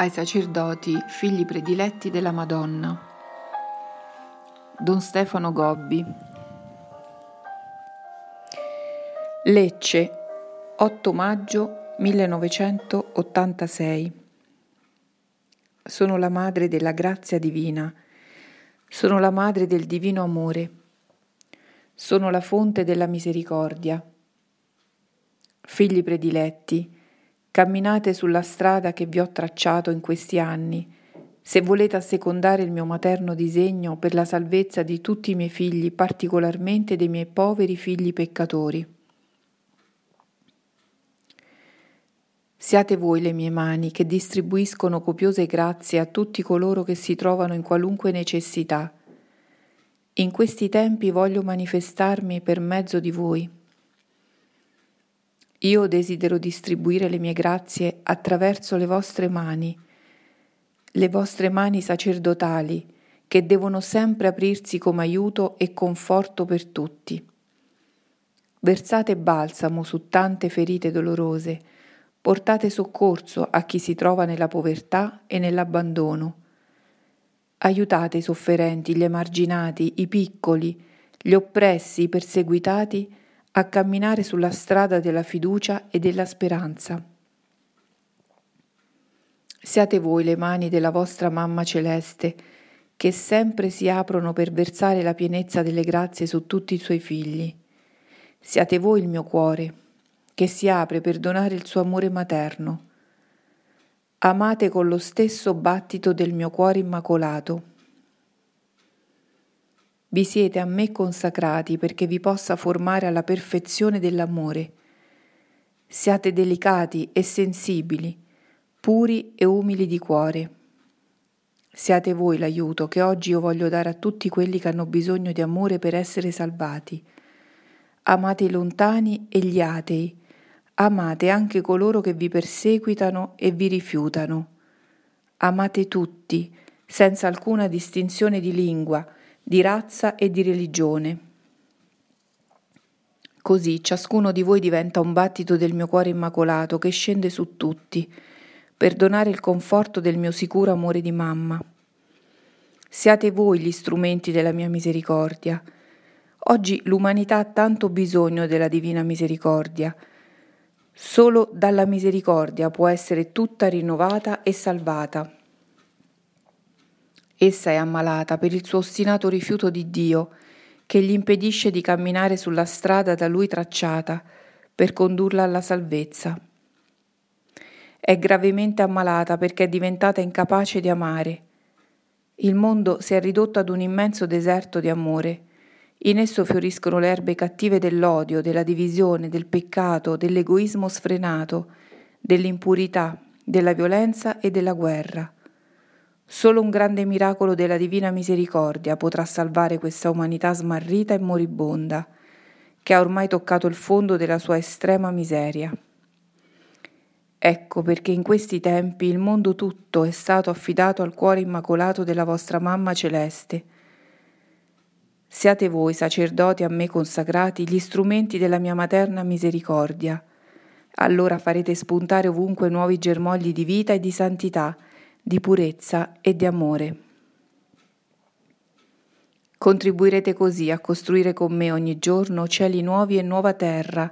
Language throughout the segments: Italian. ai sacerdoti figli prediletti della Madonna. Don Stefano Gobbi. Lecce, 8 maggio 1986. Sono la madre della grazia divina, sono la madre del divino amore, sono la fonte della misericordia. Figli prediletti, camminate sulla strada che vi ho tracciato in questi anni, se volete assecondare il mio materno disegno per la salvezza di tutti i miei figli, particolarmente dei miei poveri figli peccatori. Siate voi le mie mani che distribuiscono copiose grazie a tutti coloro che si trovano in qualunque necessità. In questi tempi voglio manifestarmi per mezzo di voi. Io desidero distribuire le mie grazie attraverso le vostre mani sacerdotali, che devono sempre aprirsi come aiuto e conforto per tutti. Versate balsamo su tante ferite dolorose, portate soccorso a chi si trova nella povertà e nell'abbandono. Aiutate i sofferenti, gli emarginati, i piccoli, gli oppressi, i perseguitati a camminare sulla strada della fiducia e della speranza. Siate voi le mani della vostra Mamma Celeste, che sempre si aprono per versare la pienezza delle grazie su tutti i suoi figli. Siate voi il mio cuore, che si apre per donare il suo amore materno. Amate con lo stesso battito del mio cuore immacolato. Vi siete a me consacrati perché vi possa formare alla perfezione dell'amore. Siate delicati e sensibili, puri e umili di cuore. Siate voi l'aiuto che oggi io voglio dare a tutti quelli che hanno bisogno di amore per essere salvati. Amate i lontani e gli atei. Amate anche coloro che vi perseguitano e vi rifiutano. Amate tutti, senza alcuna distinzione di lingua, di razza e di religione. Così ciascuno di voi diventa un battito del mio cuore immacolato che scende su tutti, per donare il conforto del mio sicuro amore di mamma. Siate voi gli strumenti della mia misericordia. Oggi l'umanità ha tanto bisogno della divina misericordia. Solo dalla misericordia può essere tutta rinnovata e salvata. Essa è ammalata per il suo ostinato rifiuto di Dio, che gli impedisce di camminare sulla strada da Lui tracciata per condurla alla salvezza. È gravemente ammalata perché è diventata incapace di amare. Il mondo si è ridotto ad un immenso deserto di amore. In esso fioriscono le erbe cattive dell'odio, della divisione, del peccato, dell'egoismo sfrenato, dell'impurità, della violenza e della guerra. Solo un grande miracolo della divina misericordia potrà salvare questa umanità smarrita e moribonda, che ha ormai toccato il fondo della sua estrema miseria. Ecco perché in questi tempi il mondo tutto è stato affidato al cuore immacolato della vostra Mamma Celeste. Siate voi, sacerdoti a me consacrati, gli strumenti della mia materna misericordia. Allora farete spuntare ovunque nuovi germogli di vita e di santità, di purezza e di amore. Contribuirete così a costruire con me ogni giorno cieli nuovi e nuova terra,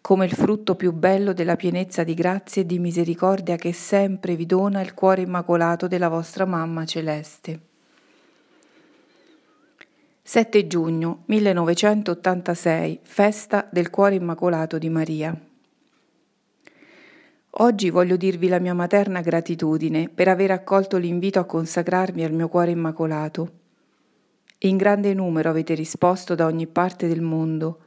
come il frutto più bello della pienezza di grazie e di misericordia che sempre vi dona il cuore immacolato della vostra Mamma Celeste. 7 giugno 1986, festa del cuore immacolato di Maria. Oggi voglio dirvi la mia materna gratitudine per aver accolto l'invito a consacrarmi al mio cuore immacolato. In grande numero avete risposto da ogni parte del mondo.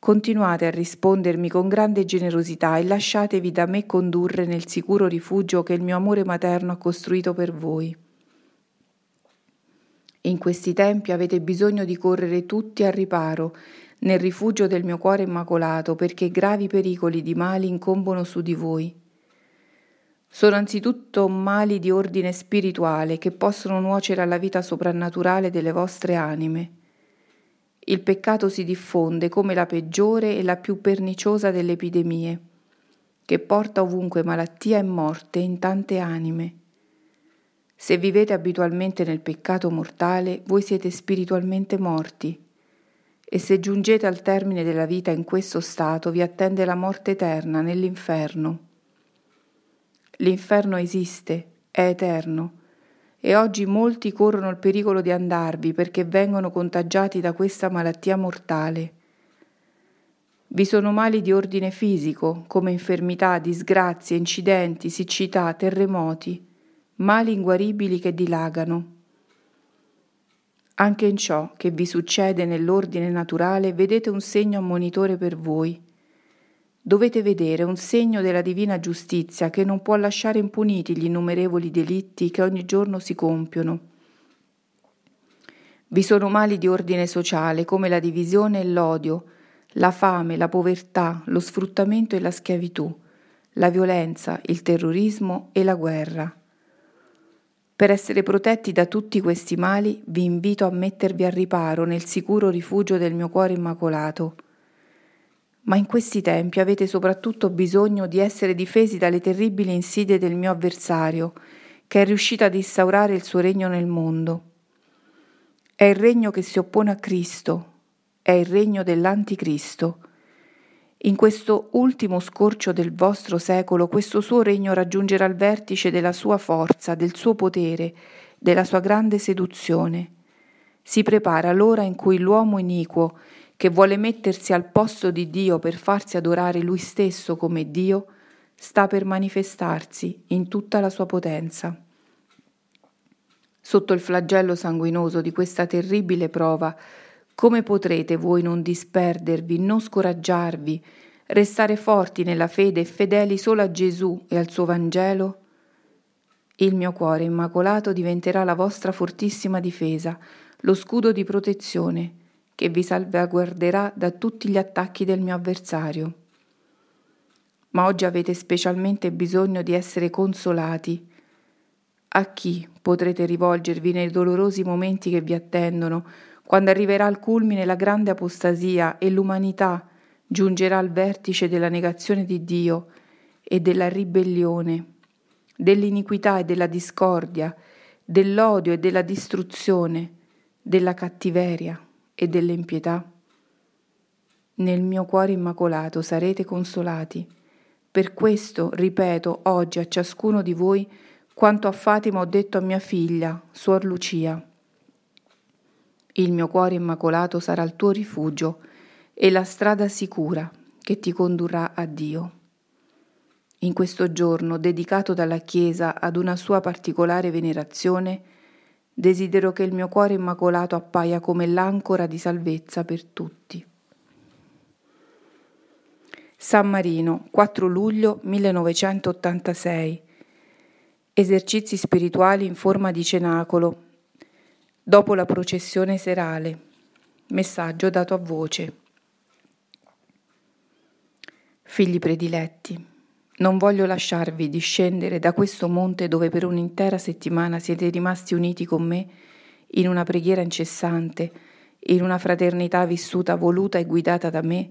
Continuate a rispondermi con grande generosità e lasciatevi da me condurre nel sicuro rifugio che il mio amore materno ha costruito per voi. In questi tempi avete bisogno di correre tutti al riparo, nel rifugio del mio cuore immacolato, perché gravi pericoli di mali incombono su di voi. Sono anzitutto mali di ordine spirituale che possono nuocere alla vita soprannaturale delle vostre anime. Il peccato si diffonde come la peggiore e la più perniciosa delle epidemie, che porta ovunque malattia e morte in tante anime. Se vivete abitualmente nel peccato mortale, voi siete spiritualmente morti, e se giungete al termine della vita in questo stato, vi attende la morte eterna nell'inferno. L'inferno esiste, è eterno, e oggi molti corrono il pericolo di andarvi perché vengono contagiati da questa malattia mortale. Vi sono mali di ordine fisico, come infermità, disgrazie, incidenti, siccità, terremoti, mali inguaribili che dilagano. Anche in ciò che vi succede nell'ordine naturale vedete un segno ammonitore per voi. Dovete vedere un segno della divina giustizia che non può lasciare impuniti gli innumerevoli delitti che ogni giorno si compiono. Vi sono mali di ordine sociale come la divisione e l'odio, la fame, la povertà, lo sfruttamento e la schiavitù, la violenza, il terrorismo e la guerra. Per essere protetti da tutti questi mali, vi invito a mettervi al riparo nel sicuro rifugio del mio cuore immacolato. Ma in questi tempi avete soprattutto bisogno di essere difesi dalle terribili insidie del mio avversario, che è riuscito ad instaurare il suo regno nel mondo. È il regno che si oppone a Cristo, è il regno dell'Anticristo. In questo ultimo scorcio del vostro secolo, questo suo regno raggiungerà il vertice della sua forza, del suo potere, della sua grande seduzione. Si prepara l'ora in cui l'uomo iniquo, che vuole mettersi al posto di Dio per farsi adorare lui stesso come Dio, sta per manifestarsi in tutta la sua potenza. Sotto il flagello sanguinoso di questa terribile prova, come potrete voi non disperdervi, non scoraggiarvi, restare forti nella fede e fedeli solo a Gesù e al suo Vangelo? Il mio cuore immacolato diventerà la vostra fortissima difesa, lo scudo di protezione che vi salvaguarderà da tutti gli attacchi del mio avversario. Ma oggi avete specialmente bisogno di essere consolati. A chi potrete rivolgervi nei dolorosi momenti che vi attendono, quando arriverà al culmine la grande apostasia e l'umanità giungerà al vertice della negazione di Dio e della ribellione, dell'iniquità e della discordia, dell'odio e della distruzione, della cattiveria e dell'impietà? Nel mio cuore immacolato sarete consolati. Per questo ripeto oggi a ciascuno di voi quanto a Fatima ho detto a mia figlia, Suor Lucia. Il mio cuore immacolato sarà il tuo rifugio e la strada sicura che ti condurrà a Dio. In questo giorno, dedicato dalla Chiesa ad una sua particolare venerazione, desidero che il mio cuore immacolato appaia come l'ancora di salvezza per tutti. San Marino, 4 luglio 1986. Esercizi spirituali in forma di cenacolo. Dopo la processione serale, messaggio dato a voce. Figli prediletti, non voglio lasciarvi discendere da questo monte dove per un'intera settimana siete rimasti uniti con me in una preghiera incessante, in una fraternità vissuta, voluta e guidata da me,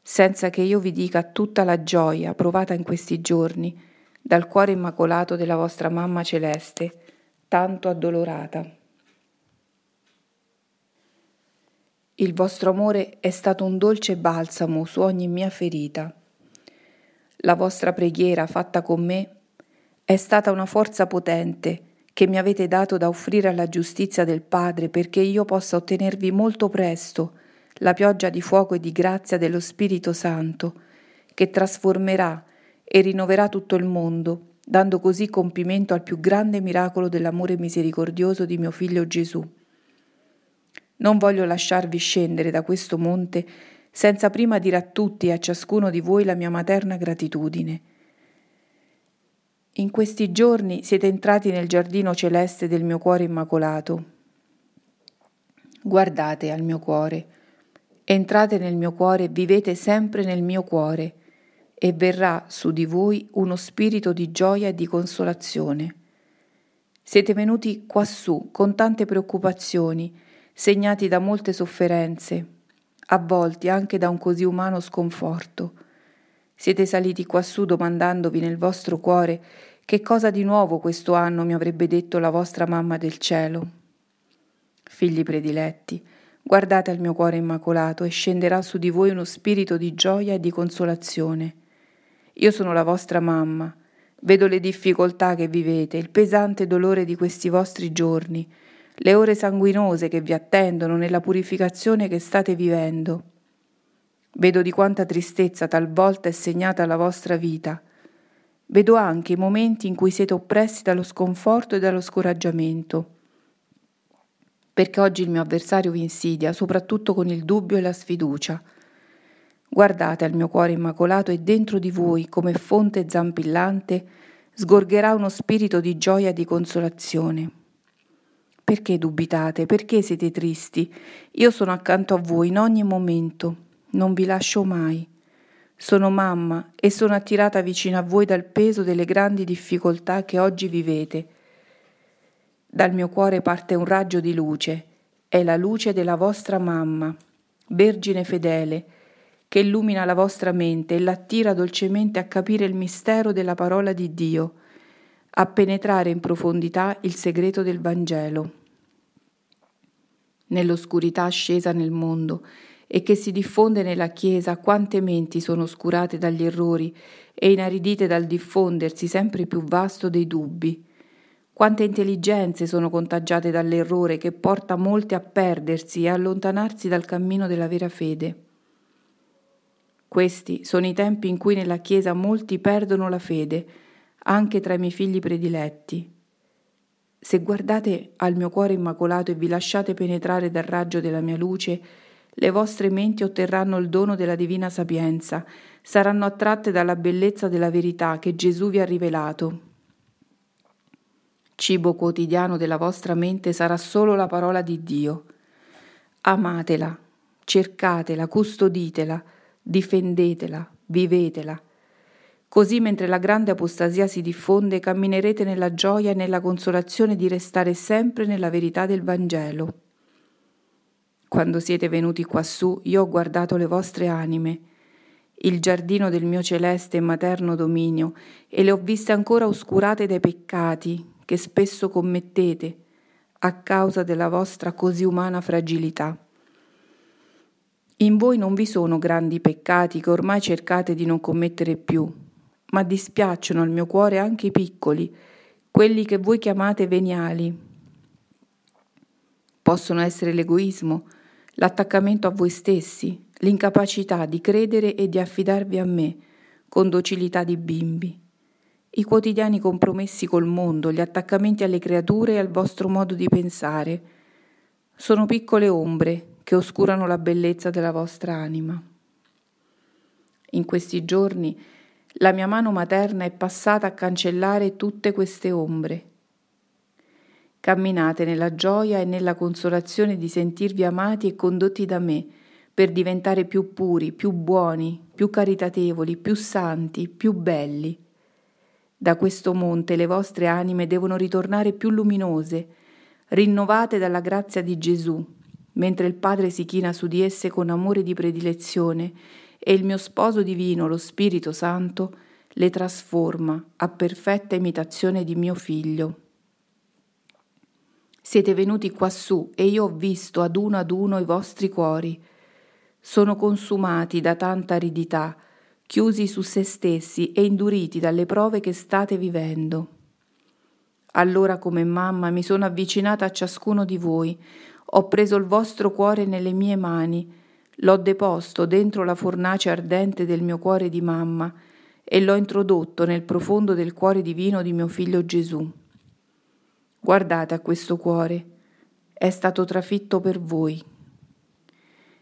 senza che io vi dica tutta la gioia provata in questi giorni dal cuore immacolato della vostra mamma celeste, tanto addolorata. Il vostro amore è stato un dolce balsamo su ogni mia ferita. La vostra preghiera fatta con me è stata una forza potente che mi avete dato da offrire alla giustizia del Padre perché io possa ottenervi molto presto la pioggia di fuoco e di grazia dello Spirito Santo che trasformerà e rinnoverà tutto il mondo, dando così compimento al più grande miracolo dell'amore misericordioso di mio Figlio Gesù. Non voglio lasciarvi scendere da questo monte senza prima dire a tutti e a ciascuno di voi la mia materna gratitudine. In questi giorni siete entrati nel giardino celeste del mio cuore immacolato. Guardate al mio cuore, entrate nel mio cuore, vivete sempre nel mio cuore e verrà su di voi uno spirito di gioia e di consolazione. Siete venuti quassù con tante preoccupazioni, segnati da molte sofferenze, avvolti anche da un così umano sconforto. Siete saliti quassù domandandovi nel vostro cuore che cosa di nuovo questo anno mi avrebbe detto la vostra mamma del cielo. Figli prediletti, guardate al mio cuore immacolato e scenderà su di voi uno spirito di gioia e di consolazione. Io sono la vostra mamma, vedo le difficoltà che vivete, il pesante dolore di questi vostri giorni, le ore sanguinose che vi attendono nella purificazione che state vivendo. Vedo di quanta tristezza talvolta è segnata la vostra vita. Vedo anche i momenti in cui siete oppressi dallo sconforto e dallo scoraggiamento, perché oggi il mio avversario vi insidia, soprattutto con il dubbio e la sfiducia. Guardate al mio cuore immacolato e dentro di voi, come fonte zampillante, sgorgerà uno spirito di gioia e di consolazione. Perché dubitate? Perché siete tristi? Io sono accanto a voi in ogni momento, non vi lascio mai. Sono mamma e sono attirata vicino a voi dal peso delle grandi difficoltà che oggi vivete. Dal mio cuore parte un raggio di luce, è la luce della vostra mamma, vergine fedele, che illumina la vostra mente e l'attira dolcemente a capire il mistero della parola di Dio, a penetrare in profondità il segreto del Vangelo. Nell'oscurità ascesa nel mondo e che si diffonde nella Chiesa, quante menti sono oscurate dagli errori e inaridite dal diffondersi sempre più vasto dei dubbi. Quante intelligenze sono contagiate dall'errore che porta molti a perdersi e allontanarsi dal cammino della vera fede. Questi sono i tempi in cui nella Chiesa molti perdono la fede, anche tra i miei figli prediletti. Se guardate al mio cuore immacolato e vi lasciate penetrare dal raggio della mia luce, le vostre menti otterranno il dono della divina sapienza, saranno attratte dalla bellezza della verità che Gesù vi ha rivelato. Cibo quotidiano della vostra mente sarà solo la parola di Dio. Amatela, cercatela, custoditela, difendetela, vivetela. Così, mentre la grande apostasia si diffonde, camminerete nella gioia e nella consolazione di restare sempre nella verità del Vangelo. Quando siete venuti quassù, io ho guardato le vostre anime, il giardino del mio celeste e materno dominio, e le ho viste ancora oscurate dai peccati che spesso commettete a causa della vostra così umana fragilità. In voi non vi sono grandi peccati che ormai cercate di non commettere più, ma dispiacciono al mio cuore anche i piccoli, quelli che voi chiamate veniali. Possono essere l'egoismo, l'attaccamento a voi stessi, l'incapacità di credere e di affidarvi a me con docilità di bimbi. I quotidiani compromessi col mondo, gli attaccamenti alle creature e al vostro modo di pensare sono piccole ombre che oscurano la bellezza della vostra anima. In questi giorni la mia mano materna è passata a cancellare tutte queste ombre. Camminate nella gioia e nella consolazione di sentirvi amati e condotti da me per diventare più puri, più buoni, più caritatevoli, più santi, più belli. Da questo monte le vostre anime devono ritornare più luminose, rinnovate dalla grazia di Gesù, mentre il Padre si china su di esse con amore di predilezione e il mio sposo divino, lo Spirito Santo, le trasforma a perfetta imitazione di mio Figlio. Siete venuti quassù e io ho visto ad uno i vostri cuori. Sono consumati da tanta aridità, chiusi su se stessi e induriti dalle prove che state vivendo. Allora, come mamma, mi sono avvicinata a ciascuno di voi, ho preso il vostro cuore nelle mie mani, l'ho deposto dentro la fornace ardente del mio cuore di mamma e l'ho introdotto nel profondo del cuore divino di mio Figlio Gesù. Guardate a questo cuore, è stato trafitto per voi.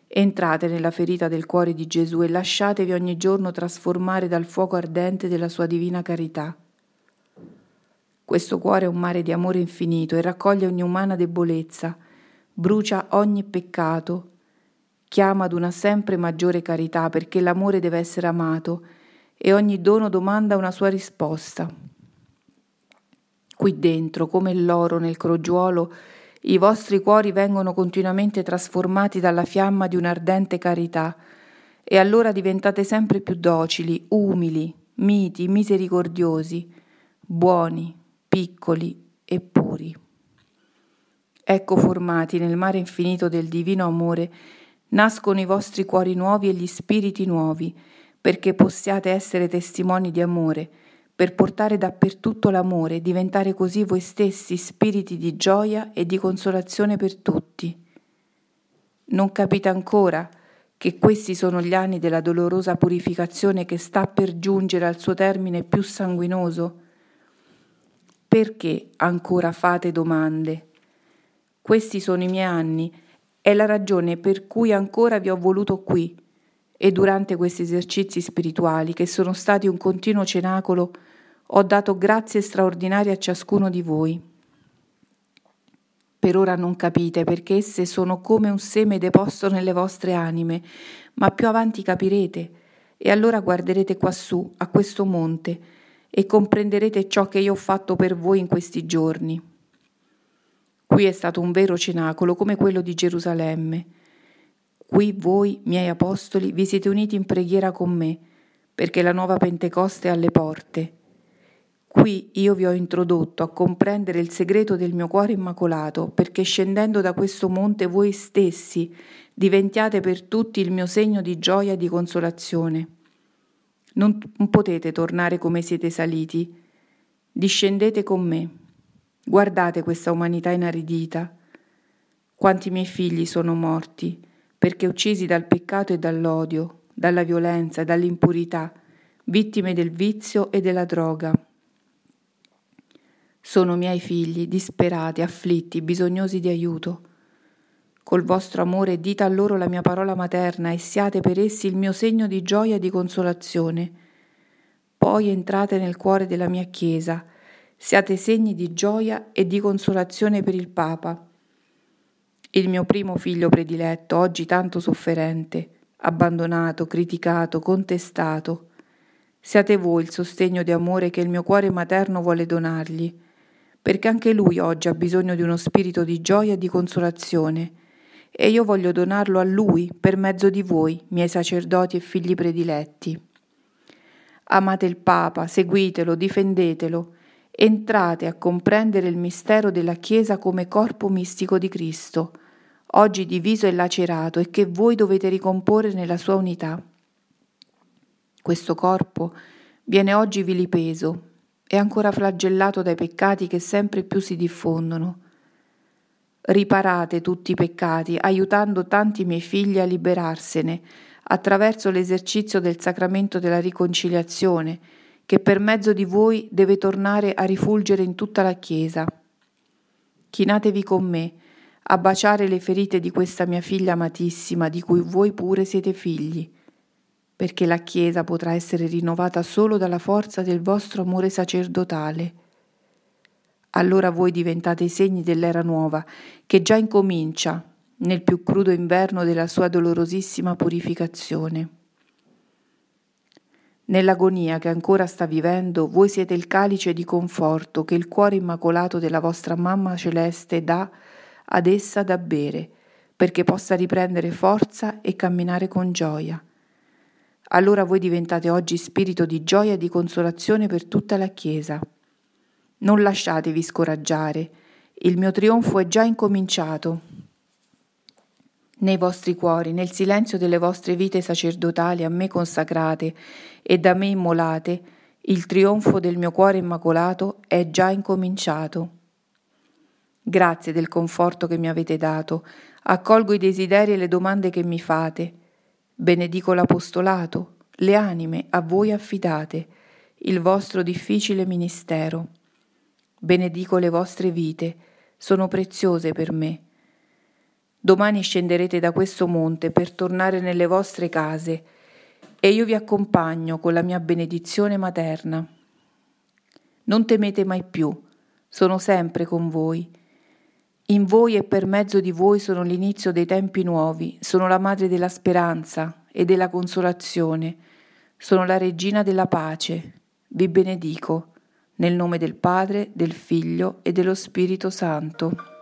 Entrate nella ferita del cuore di Gesù e lasciatevi ogni giorno trasformare dal fuoco ardente della sua divina carità. Questo cuore è un mare di amore infinito e raccoglie ogni umana debolezza, brucia ogni peccato, chiama ad una sempre maggiore carità perché l'amore deve essere amato e ogni dono domanda una sua risposta. Qui dentro, come l'oro nel crogiuolo, i vostri cuori vengono continuamente trasformati dalla fiamma di un'ardente carità E allora diventate sempre più docili, umili, miti, misericordiosi, buoni, piccoli e puri. Ecco, formati nel mare infinito del divino amore, nascono i vostri cuori nuovi e gli spiriti nuovi, perché possiate essere testimoni di amore, per portare dappertutto l'amore, diventare così voi stessi spiriti di gioia e di consolazione per tutti. Non capite ancora che questi sono gli anni della dolorosa purificazione che sta per giungere al suo termine più sanguinoso? Perché ancora fate domande? Questi sono i miei anni, è la ragione per cui ancora vi ho voluto qui e durante questi esercizi spirituali, che sono stati un continuo cenacolo, ho dato grazie straordinarie a ciascuno di voi. Per ora non capite, perché esse sono come un seme deposto nelle vostre anime, ma più avanti capirete, e allora guarderete quassù, a questo monte, e comprenderete ciò che io ho fatto per voi in questi giorni. Qui è stato un vero cenacolo, come quello di Gerusalemme. Qui voi, miei apostoli, vi siete uniti in preghiera con me, perché la nuova Pentecoste è alle porte. Qui io vi ho introdotto a comprendere il segreto del mio cuore immacolato, perché scendendo da questo monte voi stessi diventiate per tutti il mio segno di gioia e di consolazione. Non potete tornare come siete saliti. Discendete con me. Guardate questa umanità inaridita. Quanti miei figli sono morti, perché uccisi dal peccato e dall'odio, dalla violenza e dall'impurità, vittime del vizio e della droga. Sono miei figli, disperati, afflitti, bisognosi di aiuto. Col vostro amore dite a loro la mia parola materna e siate per essi il mio segno di gioia e di consolazione. Poi entrate nel cuore della mia Chiesa, siate segni di gioia e di consolazione per il Papa. Il mio primo figlio prediletto, oggi tanto sofferente, abbandonato, criticato, contestato. Siate voi il sostegno di amore che il mio cuore materno vuole donargli, perché anche lui oggi ha bisogno di uno spirito di gioia e di consolazione, e io voglio donarlo a lui per mezzo di voi, miei sacerdoti e figli prediletti. Amate il Papa, seguitelo, difendetelo, entrate a comprendere il mistero della Chiesa come corpo mistico di Cristo, oggi diviso e lacerato, e che voi dovete ricomporre nella sua unità. Questo corpo viene oggi vilipeso, è ancora flagellato dai peccati che sempre più si diffondono. Riparate tutti i peccati, aiutando tanti miei figli a liberarsene attraverso l'esercizio del sacramento della riconciliazione, che per mezzo di voi deve tornare a rifulgere in tutta la Chiesa. Chinatevi con me a baciare le ferite di questa mia figlia amatissima, di cui voi pure siete figli, perché la Chiesa potrà essere rinnovata solo dalla forza del vostro amore sacerdotale. Allora voi diventate i segni dell'era nuova, che già incomincia nel più crudo inverno della sua dolorosissima purificazione. Nell'agonia che ancora sta vivendo, voi siete il calice di conforto che il cuore immacolato della vostra mamma celeste dà ad essa da bere, perché possa riprendere forza e camminare con gioia. Allora voi diventate oggi spirito di gioia e di consolazione per tutta la Chiesa. Non lasciatevi scoraggiare, il mio trionfo è già incominciato. Nei vostri cuori, nel silenzio delle vostre vite sacerdotali a me consacrate e da me immolate, il trionfo del mio cuore immacolato è già incominciato. Grazie del conforto che mi avete dato, accolgo i desideri e le domande che mi fate. Benedico l'apostolato, le anime a voi affidate, il vostro difficile ministero. Benedico le vostre vite, sono preziose per me. Domani scenderete da questo monte per tornare nelle vostre case e io vi accompagno con la mia benedizione materna. Non temete mai più, sono sempre con voi. In voi e per mezzo di voi sono l'inizio dei tempi nuovi, sono la madre della speranza e della consolazione, sono la regina della pace. Vi benedico, nel nome del Padre, del Figlio e dello Spirito Santo.